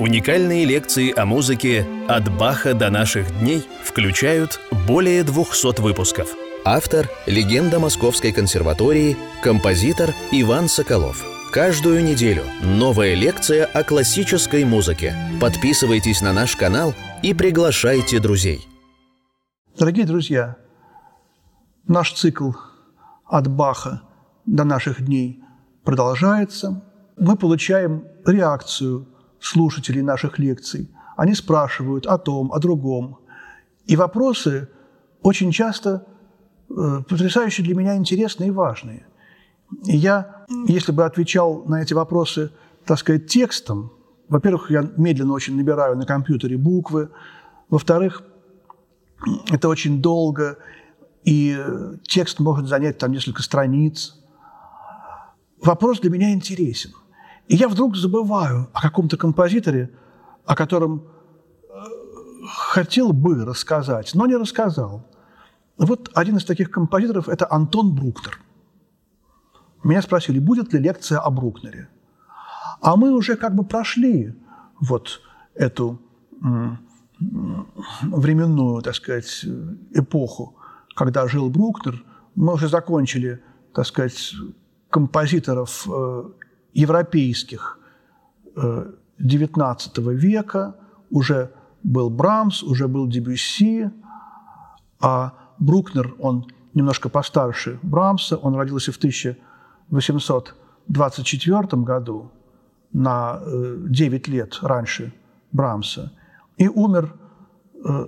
Уникальные лекции о музыке «От Баха до наших дней» включают более 200 выпусков. Автор – легенда Московской консерватории, композитор Иван Соколов. Каждую неделю новая лекция о классической музыке. Подписывайтесь на наш канал и приглашайте друзей. Дорогие друзья, наш цикл «От Баха до наших дней» продолжается. Мы получаем реакцию слушателей наших лекций. Они спрашивают о том, о другом. И вопросы очень часто потрясающе для меня интересные и важные. И я, если бы отвечал на эти вопросы, так сказать, текстом, во-первых, я медленно очень набираю на компьютере буквы, во-вторых, это очень долго, и текст может занять там несколько страниц. Вопрос для меня интересен. И я вдруг забываю о каком-то композиторе, о котором хотел бы рассказать, но не рассказал. Вот один из таких композиторов – это Антон Брукнер. Меня спросили, будет ли лекция о Брукнере. А мы уже как бы прошли вот эту временную, так сказать, эпоху, когда жил Брукнер. Мы уже закончили, так сказать, композиторов европейских XIX века. Уже был Брамс, уже был Дебюсси, а Брукнер, он немножко постарше Брамса, он родился в 1824 году, на 9 лет раньше Брамса, и умер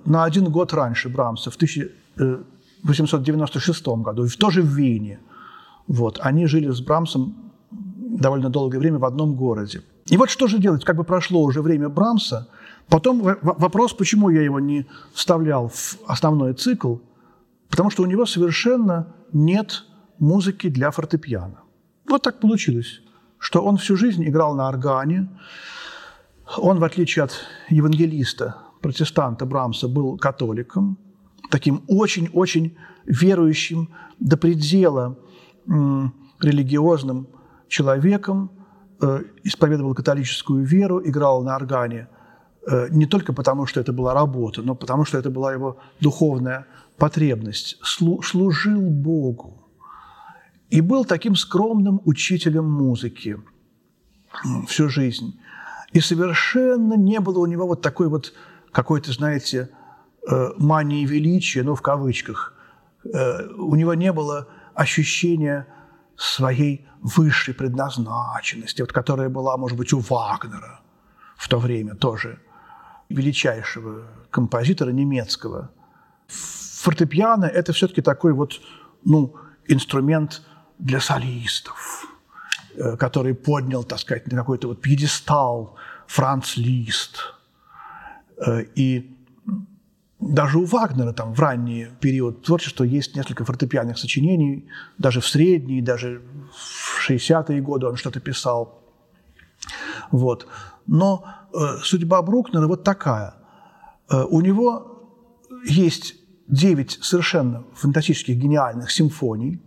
на 1 год раньше Брамса, в 1896 году, и тоже в Вене. Вот. Они жили с Брамсом довольно долгое время в одном городе. И вот что же делать, как бы прошло уже время Брамса, потом вопрос, почему я его не вставлял в основной цикл, потому что у него совершенно нет музыки для фортепиано. Вот так получилось, что он всю жизнь играл на органе. Он, в отличие от евангелиста, протестанта Брамса, был католиком, таким очень-очень верующим до предела религиозным человеком, исповедовал католическую веру, играл на органе не только потому, что это была работа, но потому, что это была его духовная потребность. Служил Богу. И был таким скромным учителем музыки всю жизнь. И совершенно не было у него вот такой вот какой-то, знаете, мании величия, ну, в кавычках. У него не было ощущения своей высшей предназначенности, вот, которая была, может быть, у Вагнера в то время тоже, величайшего композитора немецкого. Фортепиано – это все-таки такой вот, ну, инструмент для солистов, который поднял, так сказать, на какой-то вот пьедестал Франц Лист. И даже у Вагнера там в ранний период творчества есть несколько фортепианных сочинений, даже в средние, даже в 60-е годы он что-то писал. Вот. Но судьба Брукнера вот такая. У него есть 9 совершенно фантастических, гениальных симфоний,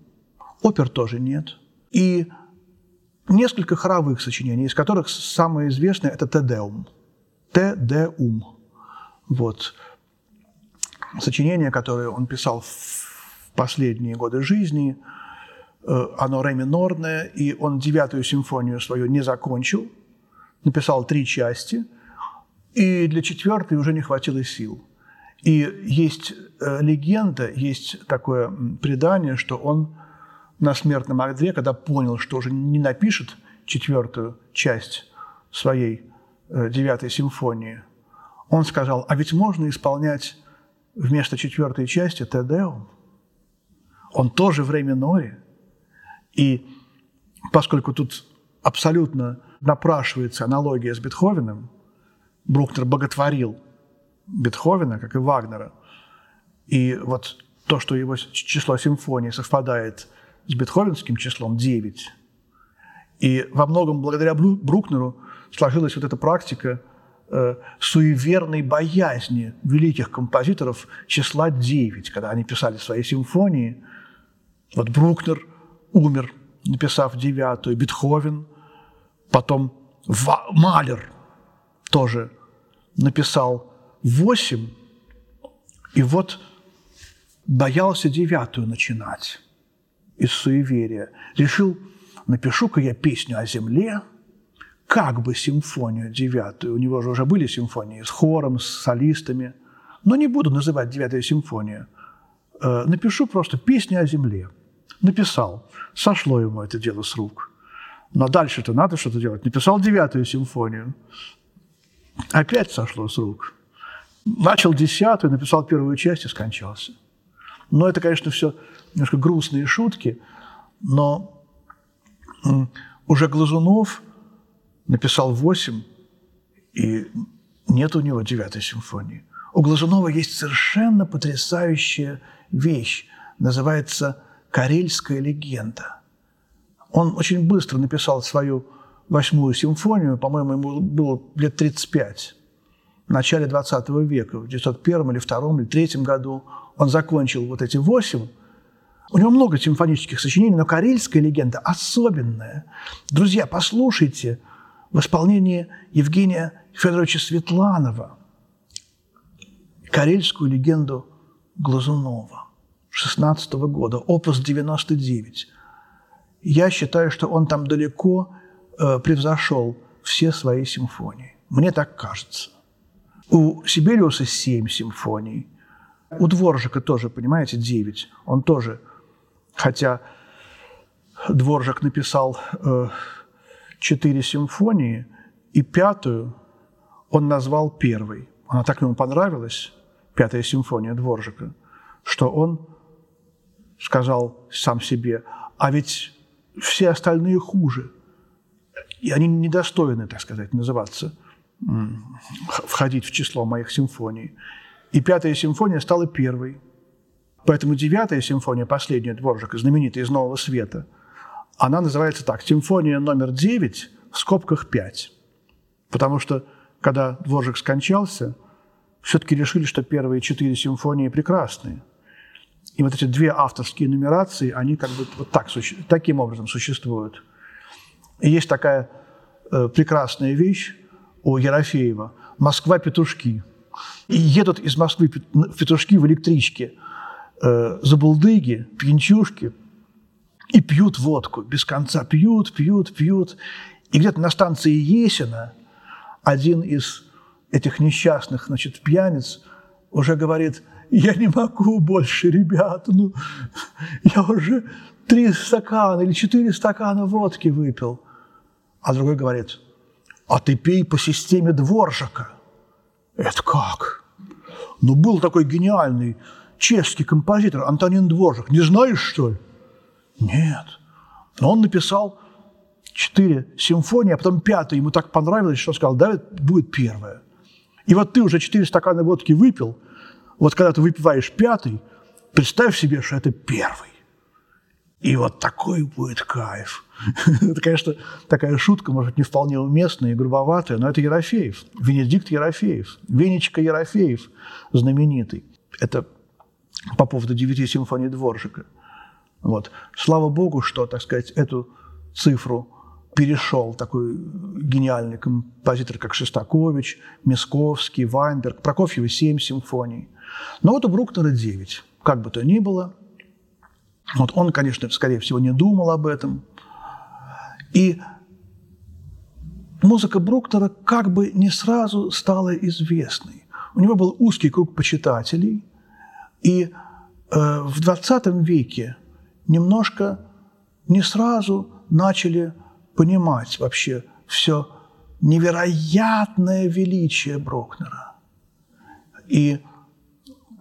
опер тоже нет, и несколько хоровых сочинений, из которых самое известное – это «Те-деум». «Те-деум». Вот. Сочинение, которое он писал в последние годы жизни, оно ре минорное, и он 9-ю симфонию свою не закончил, написал 3 части, и для 4-й уже не хватило сил. И есть легенда, есть такое предание, что он на смертном одре, когда понял, что уже не напишет 4-ю часть своей 9-й симфонии, он сказал, а ведь можно исполнять вместо 4-й части «Те-деум». Он тоже в ре миноре. И поскольку тут абсолютно напрашивается аналогия с Бетховеном, Брукнер боготворил Бетховена, как и Вагнера. И вот то, что его число симфоний совпадает с бетховенским числом 9, и во многом благодаря Брукнеру сложилась вот эта практика суеверной боязни великих композиторов числа 9, когда они писали свои симфонии. Вот Брукнер умер, написав 9-ю, Бетховен, потом Малер тоже написал 8, и вот боялся 9-ю начинать из суеверия. Решил, напишу-ка я песню о земле, как бы симфонию 9-ю. У него же уже были симфонии с хором, с солистами. Но не буду называть 9-ю симфонию. Напишу просто песню о земле. Написал. Сошло ему это дело с рук. Но дальше-то надо что-то делать. Написал 9-ю симфонию. Опять сошло с рук. Начал 10-ю, написал первую часть и скончался. Но это, конечно, все немножко грустные шутки. Но уже Глазунов написал 8, и нет у него 9-й симфонии. У Глазунова есть совершенно потрясающая вещь. Называется «Карельская легенда». Он очень быстро написал свою 8-ю симфонию, по-моему, ему было лет 35, в начале 20 века, в 1901 или 1902 или 1903 году он закончил вот эти 8. У него много симфонических сочинений, но «Карельская легенда» особенная. Друзья, послушайте в исполнении Евгения Федоровича Светланова «Карельскую легенду» Глазунова 16 года, опус 99. Я считаю, что он там далеко превзошел все свои симфонии. Мне так кажется. У Сибелиуса 7 симфоний. У Дворжака тоже, понимаете, 9. Он тоже, хотя Дворжак написал 4 симфонии, и 5-ю он назвал 1-й. Она так ему понравилась, 5-я симфония Дворжака, что он сказал сам себе: а ведь все остальные хуже, и они недостойны, так сказать, называться, входить в число моих симфоний. И 5-я симфония стала 1-й. Поэтому 9-я симфония, последняя Дворжака, знаменитая, из «Нового света», она называется так: симфония номер 9 в скобках 5. Потому что, когда Дворжак скончался, все-таки решили, что первые 4 симфонии прекрасные. И вот эти 2 авторские нумерации, они как бы вот так, таким образом существуют. И есть такая прекрасная вещь у Ерофеева «Москва-петушки». И едут из Москвы в Петушки в электричке забулдыги, пьянчушки, и пьют водку. Без конца пьют. И где-то на станции Есина один из этих несчастных, значит, пьяниц уже говорит: я не могу больше, ребята, ну, я уже 3 стакана или 4 стакана водки выпил. А другой говорит: а ты пей по системе Дворжака. Это как? Ну, был такой гениальный чешский композитор Антонин Дворжак. Не знаешь, что ли? Нет. Но он написал 4 симфонии, а потом 5-ю ему так понравилось, что он сказал: да, это будет 1-я. И вот ты уже 4 стакана водки выпил, вот когда ты выпиваешь 5-й, представь себе, что это 1-й. И вот такой будет кайф. Это, конечно, такая шутка, может, не вполне уместная и грубоватая, но это Ерофеев, Венедикт Ерофеев, Венечка Ерофеев, знаменитый. Это по поводу 9 симфоний Дворжака. Вот. Слава богу, что, так сказать, эту цифру перешел такой гениальный композитор, как Шостакович, Мясковский, Вайнберг, Прокофьева 7 симфоний. Но вот у Брукнера 9, как бы то ни было. Вот он, конечно, скорее всего, не думал об этом. И музыка Брукнера как бы не сразу стала известной. У него был узкий круг почитателей, и в 20 веке немножко не сразу начали понимать вообще все невероятное величие Брукнера. И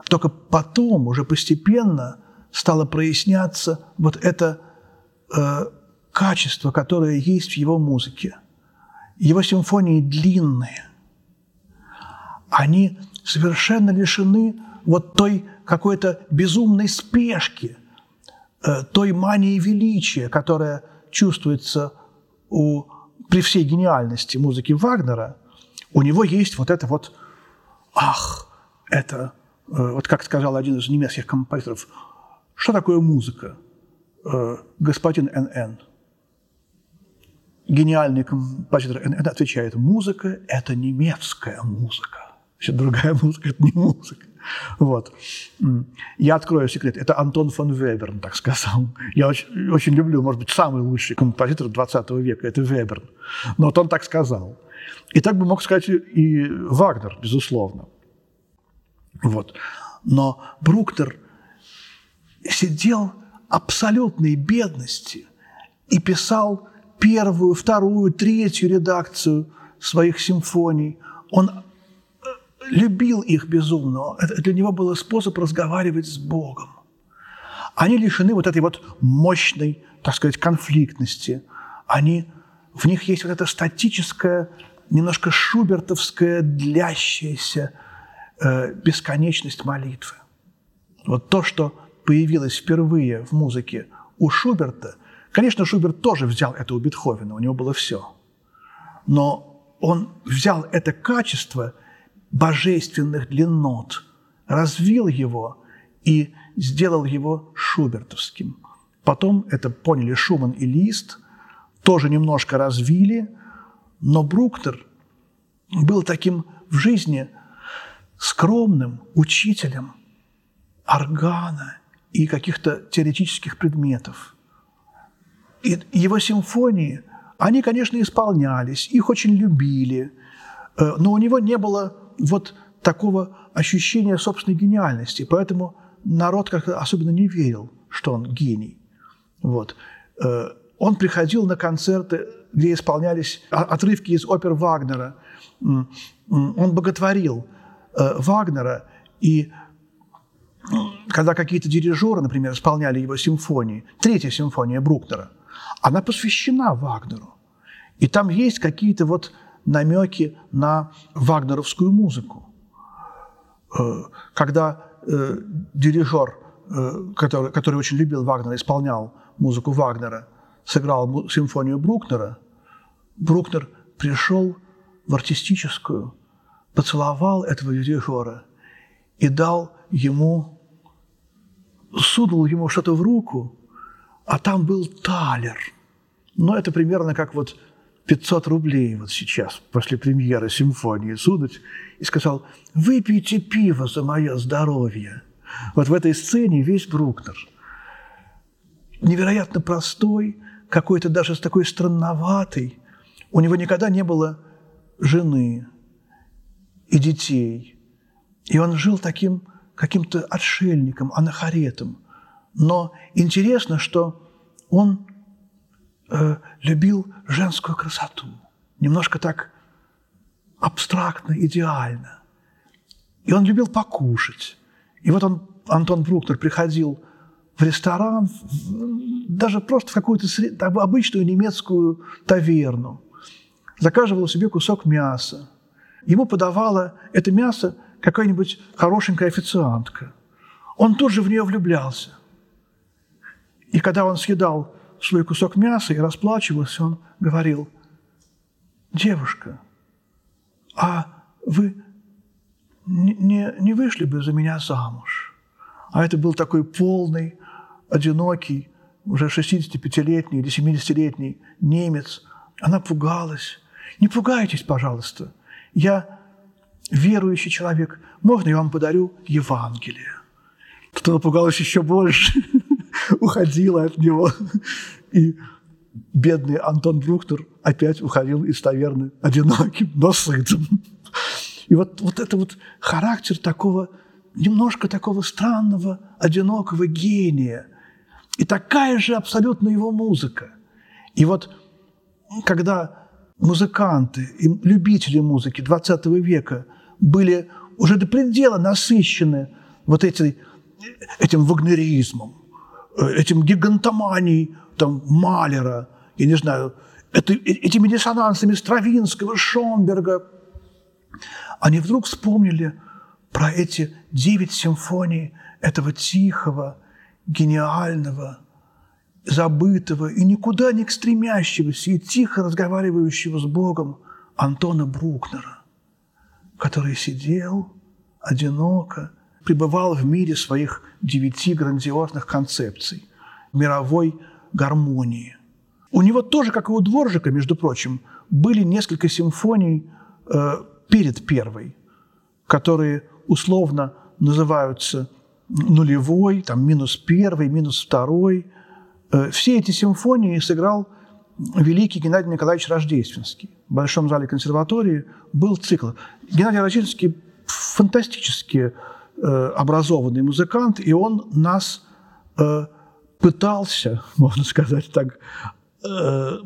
только потом, уже постепенно, стало проясняться вот это качество, которое есть в его музыке. Его симфонии длинные. Они совершенно лишены вот той какой-то безумной спешки, той мании величия, которая чувствуется при всей гениальности музыки Вагнера. У него есть вот это вот «ах!» Это, вот как сказал один из немецких композиторов: что такое музыка, господин Н.Н.? гениальный композитор отвечает: музыка – это немецкая музыка. Все другая музыка – это не музыка. Вот. Я открою секрет. Это Антон фон Веберн так сказал. Я очень, очень люблю, может быть, самый лучший композитор XX века – это Веберн. Но вот он так сказал. И так бы мог сказать и Вагнер, безусловно. Вот. Но Брукнер сидел в абсолютной бедности и писал первую, вторую, третью редакцию своих симфоний. Он любил их безумно. Это для него был способ разговаривать с Богом. Они лишены вот этой вот мощной, так сказать, конфликтности. В них есть вот это статическое, немножко шубертовское, длящаяся бесконечность молитвы. Вот то, что появилось впервые в музыке у Шуберта. Конечно, Шуберт тоже взял это у Бетховена, у него было все. Но он взял это качество божественных длиннот, развил его и сделал его шубертовским. Потом это поняли Шуман и Лист, тоже немножко развили, но Брукнер был таким в жизни скромным учителем органа и каких-то теоретических предметов. И его симфонии, они, конечно, исполнялись, их очень любили, но у него не было вот такого ощущения собственной гениальности, поэтому народ как-то особенно не верил, что он гений. Вот. Он приходил на концерты, где исполнялись отрывки из опер Вагнера. Он боготворил Вагнера, и когда какие-то дирижеры, например, исполняли его симфонии, третья симфония Брукнера, она посвящена Вагнеру. И там есть какие-то вот намеки на вагнеровскую музыку. Когда дирижер, который очень любил Вагнера, исполнял музыку Вагнера, сыграл симфонию Брукнера, Брукнер пришел в артистическую, поцеловал этого дирижера и сунул ему что-то в руку, а там был талер. Ну, это примерно как вот 500 рублей вот сейчас, после премьеры симфонии, сунуть и сказал: «Выпейте пиво за мое здоровье». Вот в этой сцене весь Брукнер. Невероятно простой, какой-то даже такой странноватый. У него никогда не было жены и детей. И он жил таким каким-то отшельником, анахоретом. Но интересно, что он любил женскую красоту. Немножко так абстрактно, идеально. И он любил покушать. И вот он, Антон Брукнер, приходил в ресторан, даже просто в какую-то обычную немецкую таверну. Заказывал себе кусок мяса. Ему подавало это мясо какая-нибудь хорошенькая официантка. Он тут же в нее влюблялся. И когда он съедал свой кусок мяса и расплачивался, он говорил: «Девушка, а вы не вышли бы за меня замуж?» А это был такой полный, одинокий, уже 65-летний или 70-летний немец. Она пугалась. «Не пугайтесь, пожалуйста. Я верующий человек. Можно я вам подарю Евангелие?» Тут она пугалась еще больше, уходила от него. И бедный Антон Брукнер опять уходил из таверны одиноким, но сытым. И вот это вот характер такого, немножко такого странного, одинокого гения. И такая же абсолютно его музыка. И вот когда музыканты и любители музыки XX века были уже до предела насыщены вот этим вагнеризмом, этим гигантоманией там, Малера, я не знаю, этими диссонансами Стравинского, Шонберга. Они вдруг вспомнили про эти 9 симфоний этого тихого, гениального, забытого и никуда не стремящегося и тихо разговаривающего с Богом Антона Брукнера, который сидел одиноко, пребывал в мире своих 9 грандиозных концепций мировой гармонии. У него тоже, как и у Дворжака, между прочим, были несколько симфоний перед первой, которые условно называются нулевой, там, минус первый, минус второй. Все эти симфонии сыграл великий Геннадий Николаевич Рождественский. В Большом зале консерватории был цикл. Геннадий Рождественский фантастически образованный музыкант, и он нас пытался, можно сказать так,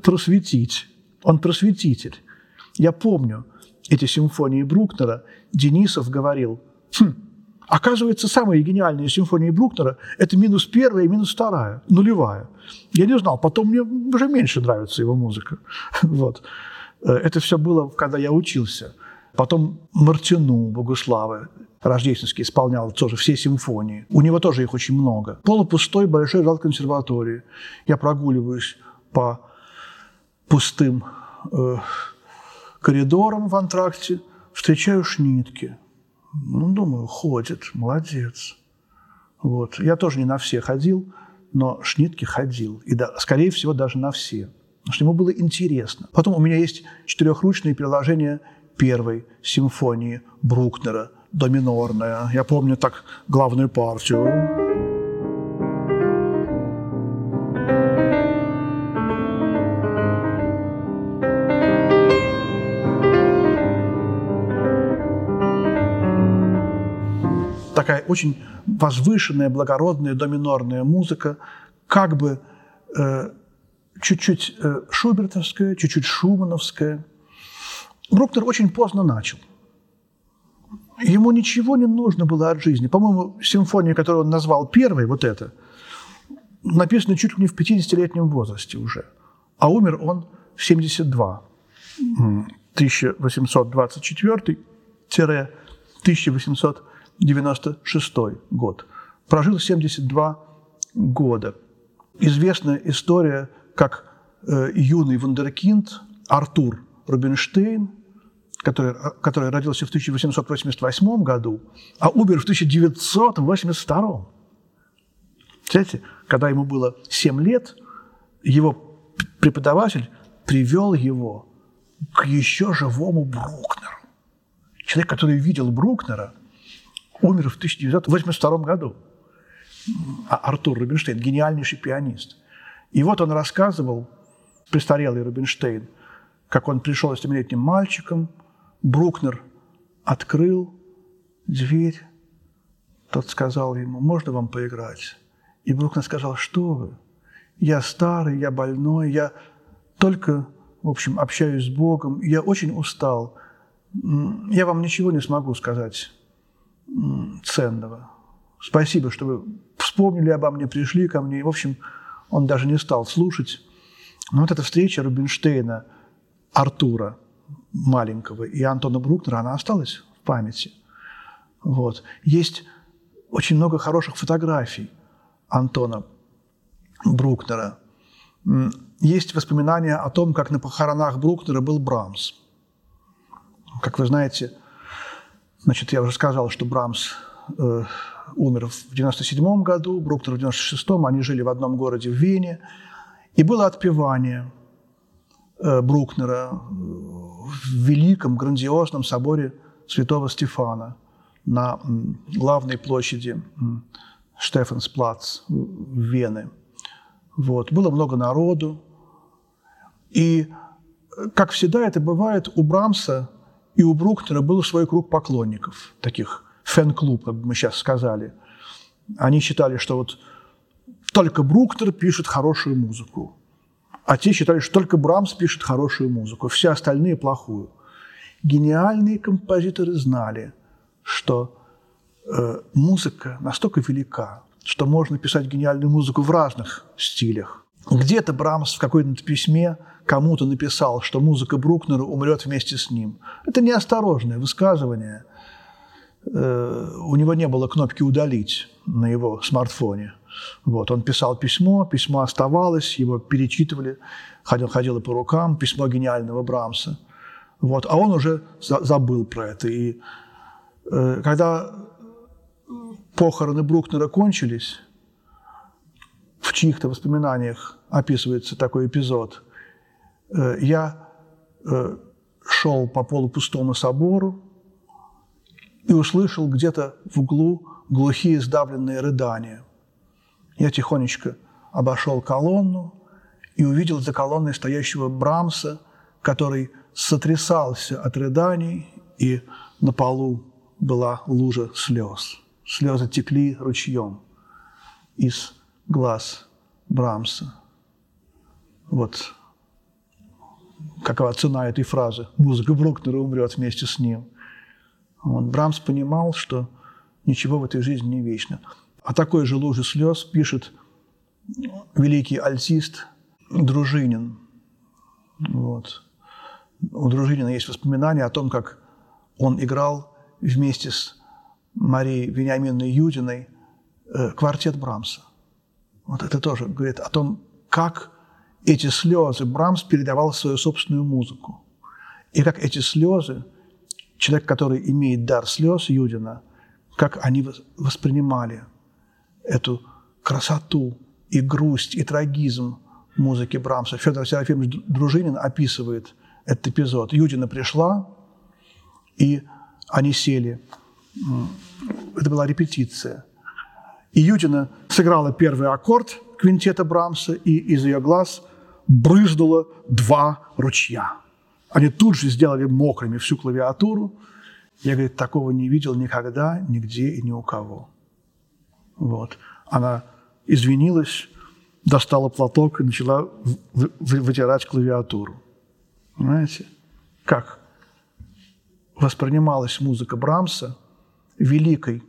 просветить. Он просветитель. Я помню эти симфонии Брукнера. Денисов говорил, оказывается, самые гениальные симфонии Брукнера – это минус первая и минус вторая, нулевая. Я не знал, потом мне уже меньше нравится его музыка. Вот. Это все было, когда я учился. Потом Мартину Богуслава Рождественский исполнял тоже все симфонии. У него тоже их очень много. Полупустой большой зал консерватории. Я прогуливаюсь по пустым коридорам в антракте, встречаю Шнитке. Ну, думаю, ходит, молодец. Вот. Я тоже не на все ходил, но Шнитке ходил. И, да, скорее всего, даже на все. Потому что ему было интересно. Потом у меня есть четырехручные приложения первой симфонии Брукнера, до минорная. Я помню так главную партию. Такая очень возвышенная, благородная, до минорная музыка, как бы чуть-чуть шубертовская, чуть-чуть шумановская. Брукнер очень поздно начал. Ему ничего не нужно было от жизни. По-моему, симфония, которую он назвал первой, вот эта, написана чуть ли не в 50-летнем возрасте уже. А умер он в 72. 1824-1896 год. Прожил 72 года. Известная история, как юный вундеркинд Артур Рубинштейн, который родился в 1888 году, а умер в 1982. Знаете, когда ему было 7 лет, его преподаватель привел его к еще живому Брукнеру. Человек, который видел Брукнера, умер в 1982 году. А Артур Рубинштейн – гениальнейший пианист. И вот он рассказывал, престарелый Рубинштейн, как он пришел с 7-летним мальчиком, Брукнер открыл дверь, тот сказал ему, можно вам поиграть? И Брукнер сказал, что вы, я старый, я больной, я только, в общем, общаюсь с Богом, я очень устал, я вам ничего не смогу сказать ценного. Спасибо, что вы вспомнили обо мне, пришли ко мне. В общем, он даже не стал слушать. Но вот эта встреча Рубинштейна, Артура маленького и Антона Брукнера, она осталась в памяти. Вот. Есть очень много хороших фотографий Антона Брукнера. Есть воспоминания о том, как на похоронах Брукнера был Брамс. Как вы знаете, значит, я уже сказал, что Брамс умер в 1997 году, Брукнер в 1996, они жили в одном городе в Вене, и было отпевание Брукнера в великом, грандиозном соборе Святого Стефана на главной площади Штефансплац Вены. Вот. Было много народу. И, как всегда это бывает, у Брамса и у Брукнера был свой круг поклонников, таких фэн-клуб, как мы сейчас сказали. Они считали, что вот только Брукнер пишет хорошую музыку. А те считали, что только Брамс пишет хорошую музыку, все остальные – плохую. Гениальные композиторы знали, что музыка настолько велика, что можно писать гениальную музыку в разных стилях. Где-то Брамс в каком-то письме кому-то написал, что музыка Брукнера умрет вместе с ним. Это неосторожное высказывание. У него не было кнопки «удалить» на его смартфоне. Вот, он писал письмо оставалось, его перечитывали, ходило по рукам, письмо гениального Брамса. Вот, а он уже забыл про это. И когда похороны Брукнера кончились, в чьих-то воспоминаниях описывается такой эпизод. Я шел по полупустому собору и услышал где-то в углу глухие сдавленные рыдания. Я тихонечко обошел колонну и увидел за колонной стоящего Брамса, который сотрясался от рыданий, и на полу была лужа слез. Слезы текли ручьем из глаз Брамса. Вот какова цена этой фразы. Музыка Брукнера умрет вместе с ним. Вот. Брамс понимал, что ничего в этой жизни не вечно. О такой же луже слез пишет великий альтист Дружинин. Вот. У Дружинина есть воспоминания о том, как он играл вместе с Марией Вениаминовной Юдиной квартет Брамса. Вот это тоже говорит о том, как эти слезы Брамс передавал в свою собственную музыку. И как эти слезы, человек, который имеет дар слез, Юдина, как они воспринимали эту красоту и грусть, и трагизм музыки Брамса. Федор Серафимович Дружинин описывает этот эпизод. Юдина пришла, и они сели. Это была репетиция. И Юдина сыграла первый аккорд квинтета Брамса, и из ее глаз брызнуло два ручья. Они тут же сделали мокрыми всю клавиатуру. Я, говорит, такого не видел никогда, нигде и ни у кого. Вот. Она извинилась, достала платок и начала вытирать клавиатуру. Понимаете, как воспринималась музыка Брамса великой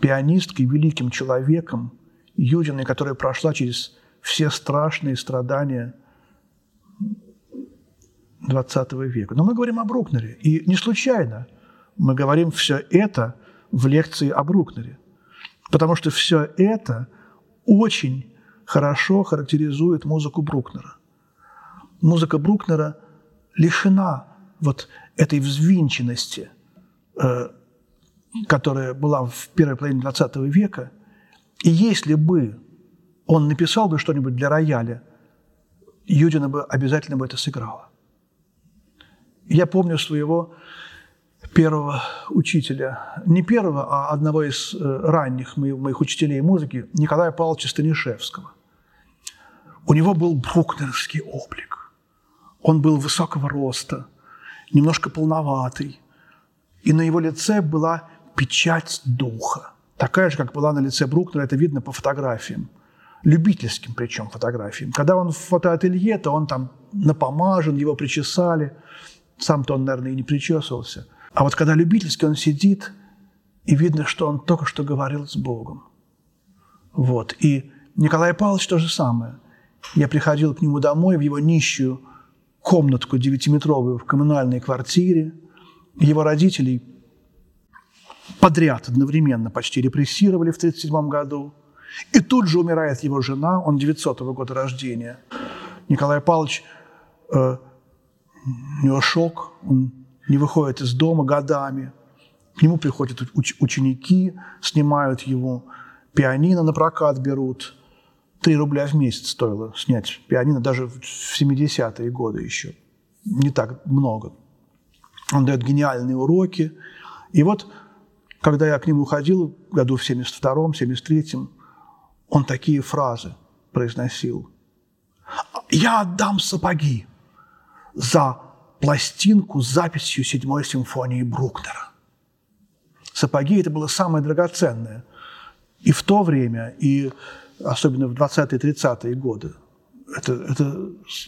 пианисткой, великим человеком, Юдиной, которая прошла через все страшные страдания XX века. Но мы говорим о Брукнере, и не случайно мы говорим все это в лекции о Брукнере, потому что все это очень хорошо характеризует музыку Брукнера. Музыка Брукнера лишена вот этой взвинченности, которая была в первой половине XX века. И если бы он написал бы что-нибудь для рояля, Юдина бы обязательно бы это сыграла. Я помню своего первого учителя, не первого, а одного из ранних моих учителей музыки, Николая Павловича Станишевского. У него был брукнерский облик. Он был высокого роста, немножко полноватый, и на его лице была печать духа, такая же, как была на лице Брукнера, это видно по фотографиям, любительским причем фотографиям. Когда он в фотоателье, то он там напомажен, его причесали, сам-то он, наверное, и не причесывался. А вот когда любительский, он сидит, и видно, что он только что говорил с Богом. Вот. И Николай Павлович то же самое. Я приходил к нему домой в его нищую комнатку 9-метровую в коммунальной квартире. Его родителей подряд одновременно почти репрессировали в 1937 году. И тут же умирает его жена, он 900-го года рождения. Николай Павлович, у него шок, он не выходит из дома годами. К нему приходят ученики, снимают его, пианино на прокат берут. 3 рубля в месяц стоило снять пианино, даже в 70-е годы еще. Не так много. Он дает гениальные уроки. И вот, когда я к нему ходил, году в 72-м, 73-м, он такие фразы произносил. «Я отдам сапоги за пластинку с записью 7-й симфонии Брукнера». Сапоги – это было самое драгоценное. И в то время, и... особенно в 20-30-е годы. Это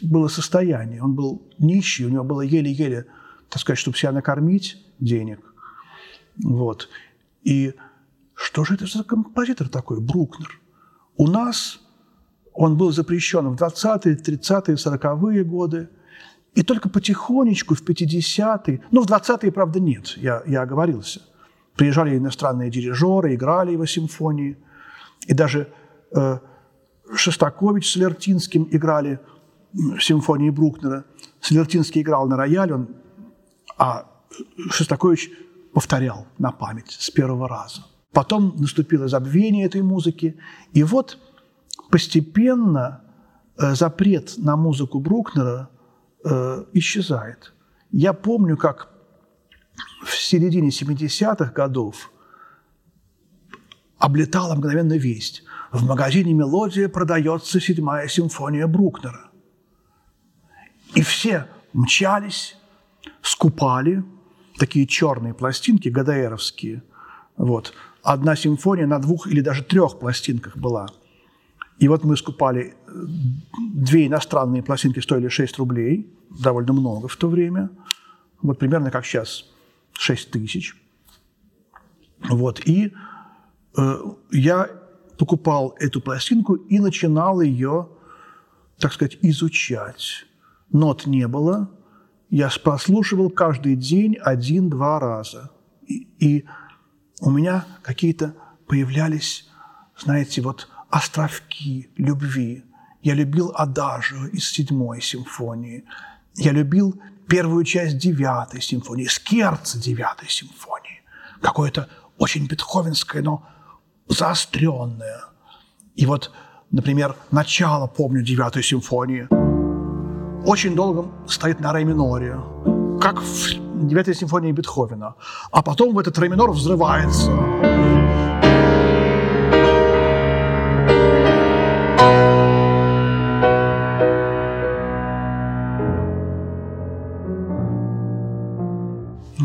было состояние. Он был нищий, у него было еле-еле, так сказать, чтобы себя накормить, денег. Вот. И что же это за композитор такой, Брукнер? У нас он был запрещен в 20-е, 30-е, 40-е годы. И только потихонечку в 50-е, ну, в 20-е, правда, нет, я оговорился. Приезжали иностранные дирижеры, играли его симфонии. И даже Шостакович с Лертинским играли в симфонии Брукнера. Лертинский играл на рояле, а Шостакович повторял на память с первого раза. Потом наступило забвение этой музыки. И вот постепенно запрет на музыку Брукнера исчезает. Я помню, как в середине 70-х годов облетала мгновенно весть. В магазине «Мелодия» продается 7-я симфония Брукнера. И все мчались, скупали такие черные пластинки ГДРовские. Вот. Одна симфония на 2 или даже 3 пластинках была. И вот мы скупали 2 иностранные пластинки, стоили 6 рублей, довольно много в то время, вот примерно как сейчас, 6000. Вот, и я покупал эту пластинку и начинал ее, так сказать, изучать. Нот не было, я прослушивал каждый день 1-2 раза. И у меня какие-то появлялись, знаете, вот... островки любви. Я любил адажио из 7-й симфонии. Я любил первую часть 9-й симфонии, скерцо 9-й симфонии. Какое-то очень бетховенское, но заостренное. И вот, например, начало, помню, 9-й симфонии. Очень долго стоит на ре миноре, как в 9-й симфонии Бетховена. А потом в этот ре минор взрывается.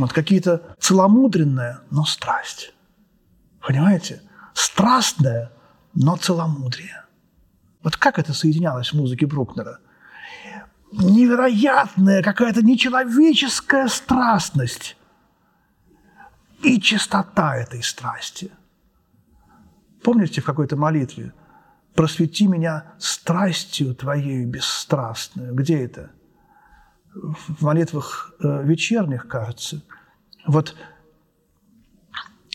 Вот какие-то целомудренная, но страсть. Понимаете? Страстное, но целомудрие. Вот как это соединялось в музыке Брукнера? Невероятная какая-то нечеловеческая страстность и чистота этой страсти. Помните в какой-то молитве? «Просвети меня страстью твоею бесстрастную». Где это? В молитвах вечерних, кажется. Вот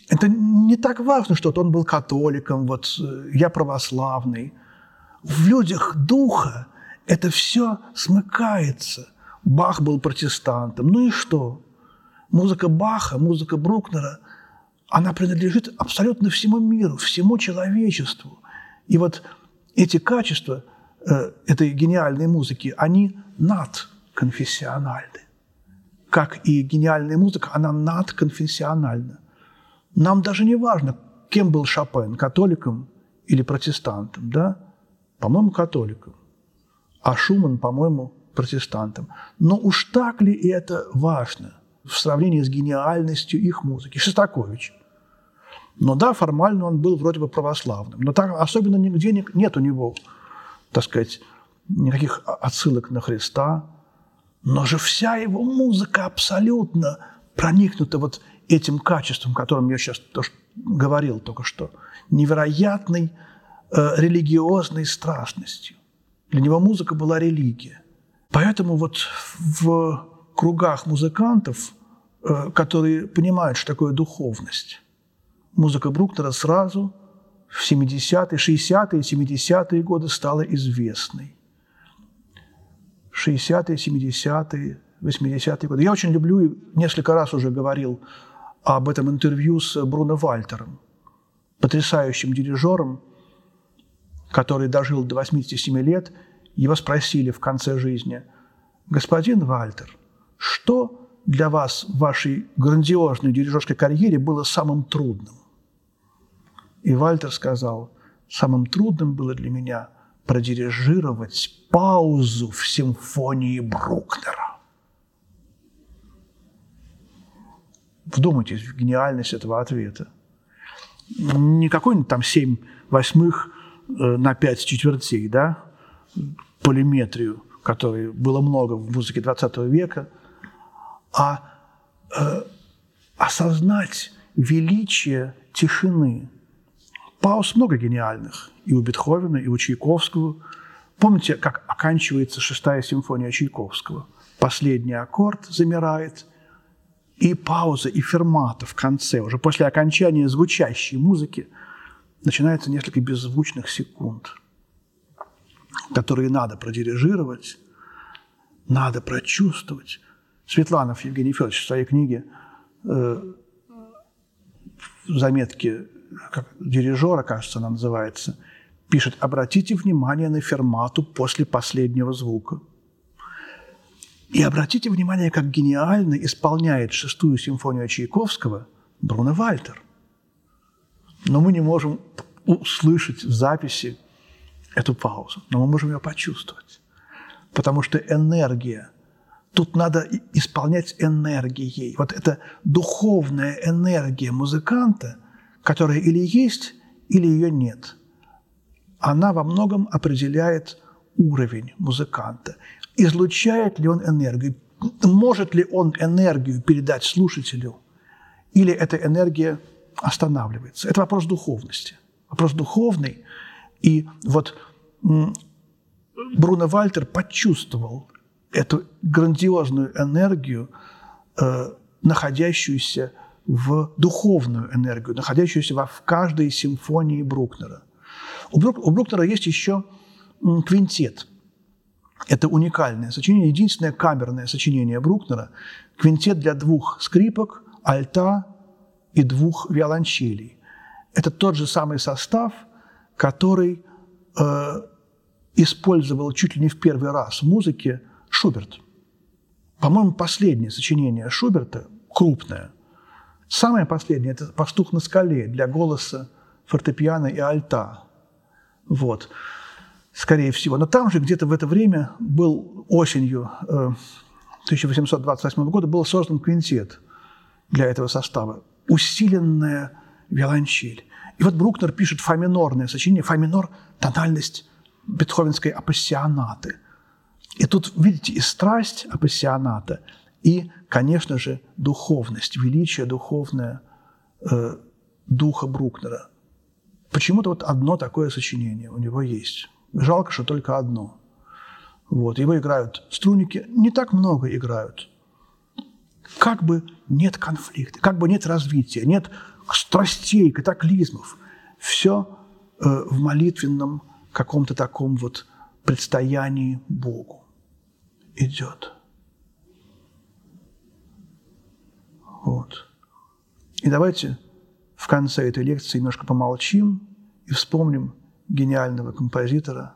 это не так важно, что вот он был католиком, вот я православный. В людях духа это все смыкается. Бах был протестантом. Ну и что? Музыка Баха, музыка Брукнера, она принадлежит абсолютно всему миру, всему человечеству. И вот эти качества этой гениальной музыки, они надконфессиональны. Как и гениальная музыка, она надконфессиональна. Нам даже не важно, кем был Шопен, католиком или протестантом, да? По-моему, католиком. А Шуман, по-моему, протестантом. Но уж так ли это важно в сравнении с гениальностью их музыки? Шостакович. Но да, формально он был вроде бы православным. Но так особенно нигде нет у него, так сказать, никаких отсылок на Христа. Но же вся его музыка абсолютно проникнута вот этим качеством, о котором я сейчас тоже говорил только что. Невероятной религиозной страстностью. Для него музыка была религия. Поэтому вот в кругах музыкантов, которые понимают, что такое духовность, музыка Брукнера сразу в 70-е, 60-е, 70-е годы стала известной. 60-е, 70-е, 80-е годы. Я очень люблю, несколько раз уже говорил об этом интервью с Бруно Вальтером, потрясающим дирижером, который дожил до 87 лет. Его спросили в конце жизни: господин Вальтер, что для вас в вашей грандиозной дирижерской карьере было самым трудным? И Вальтер сказал: самым трудным было для меня продирижировать паузу в симфонии Брукнера. Вдумайтесь в гениальность этого ответа. Не какой-нибудь там 7/8 на 5/4, да, полиметрию, которой было много в музыке XX века, а осознать величие тишины. Пауз много гениальных. И у Бетховена, и у Чайковского. Помните, как оканчивается 6-я симфония Чайковского? Последний аккорд замирает, и пауза, и фермата в конце, уже после окончания звучащей музыки, начинается несколько беззвучных секунд, которые надо продирижировать, надо прочувствовать. Светланов Евгений Федорович в своей книге «Заметки дирижера», кажется, она называется, пишет: обратите внимание на фермату после последнего звука. И обратите внимание, как гениально исполняет шестую симфонию Чайковского Бруно Вальтер. Но мы не можем услышать в записи эту паузу, но мы можем ее почувствовать. Потому что энергия. Тут надо исполнять энергией. Вот это духовная энергия музыканта, которая или есть, или ее нет. Она во многом определяет уровень музыканта. Излучает ли он энергию? Может ли он энергию передать слушателю? Или эта энергия останавливается? Это вопрос духовности. Вопрос духовный. И вот Бруно Вальтер почувствовал эту грандиозную энергию, находящуюся в духовную энергию, находящуюся в каждой симфонии Брукнера. У Брукнера есть еще квинтет. Это уникальное сочинение, единственное камерное сочинение Брукнера. Квинтет для двух скрипок, альта и двух виолончелей. Это тот же самый состав, который использовал чуть ли не в первый раз в музыке Шуберт. По-моему, последнее сочинение Шуберта, крупное, самое последнее – это «Пастух на скале» для голоса, фортепиано и альта. Вот. Скорее всего. Но там же где-то в это время был осенью 1828 года был создан квинтет для этого состава. Усиленная виолончель. И вот Брукнер пишет фа-минорное сочинение. Фа-минор – тональность бетховенской апассионаты. И тут, видите, и страсть апассионата, и, конечно же, духовность, величие духовное духа Брукнера. Почему-то вот одно такое сочинение у него есть. Жалко, что только одно. Вот. Его играют струнники, не так много играют. Как бы нет конфликта, как бы нет развития, нет страстей, катаклизмов. Все в молитвенном каком-то таком вот предстоянии Богу идет. Вот. И давайте в конце этой лекции немножко помолчим и вспомним гениального композитора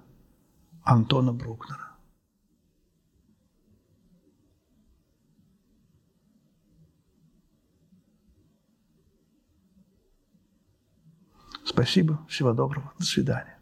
Антона Брукнера. Спасибо, всего доброго, до свидания.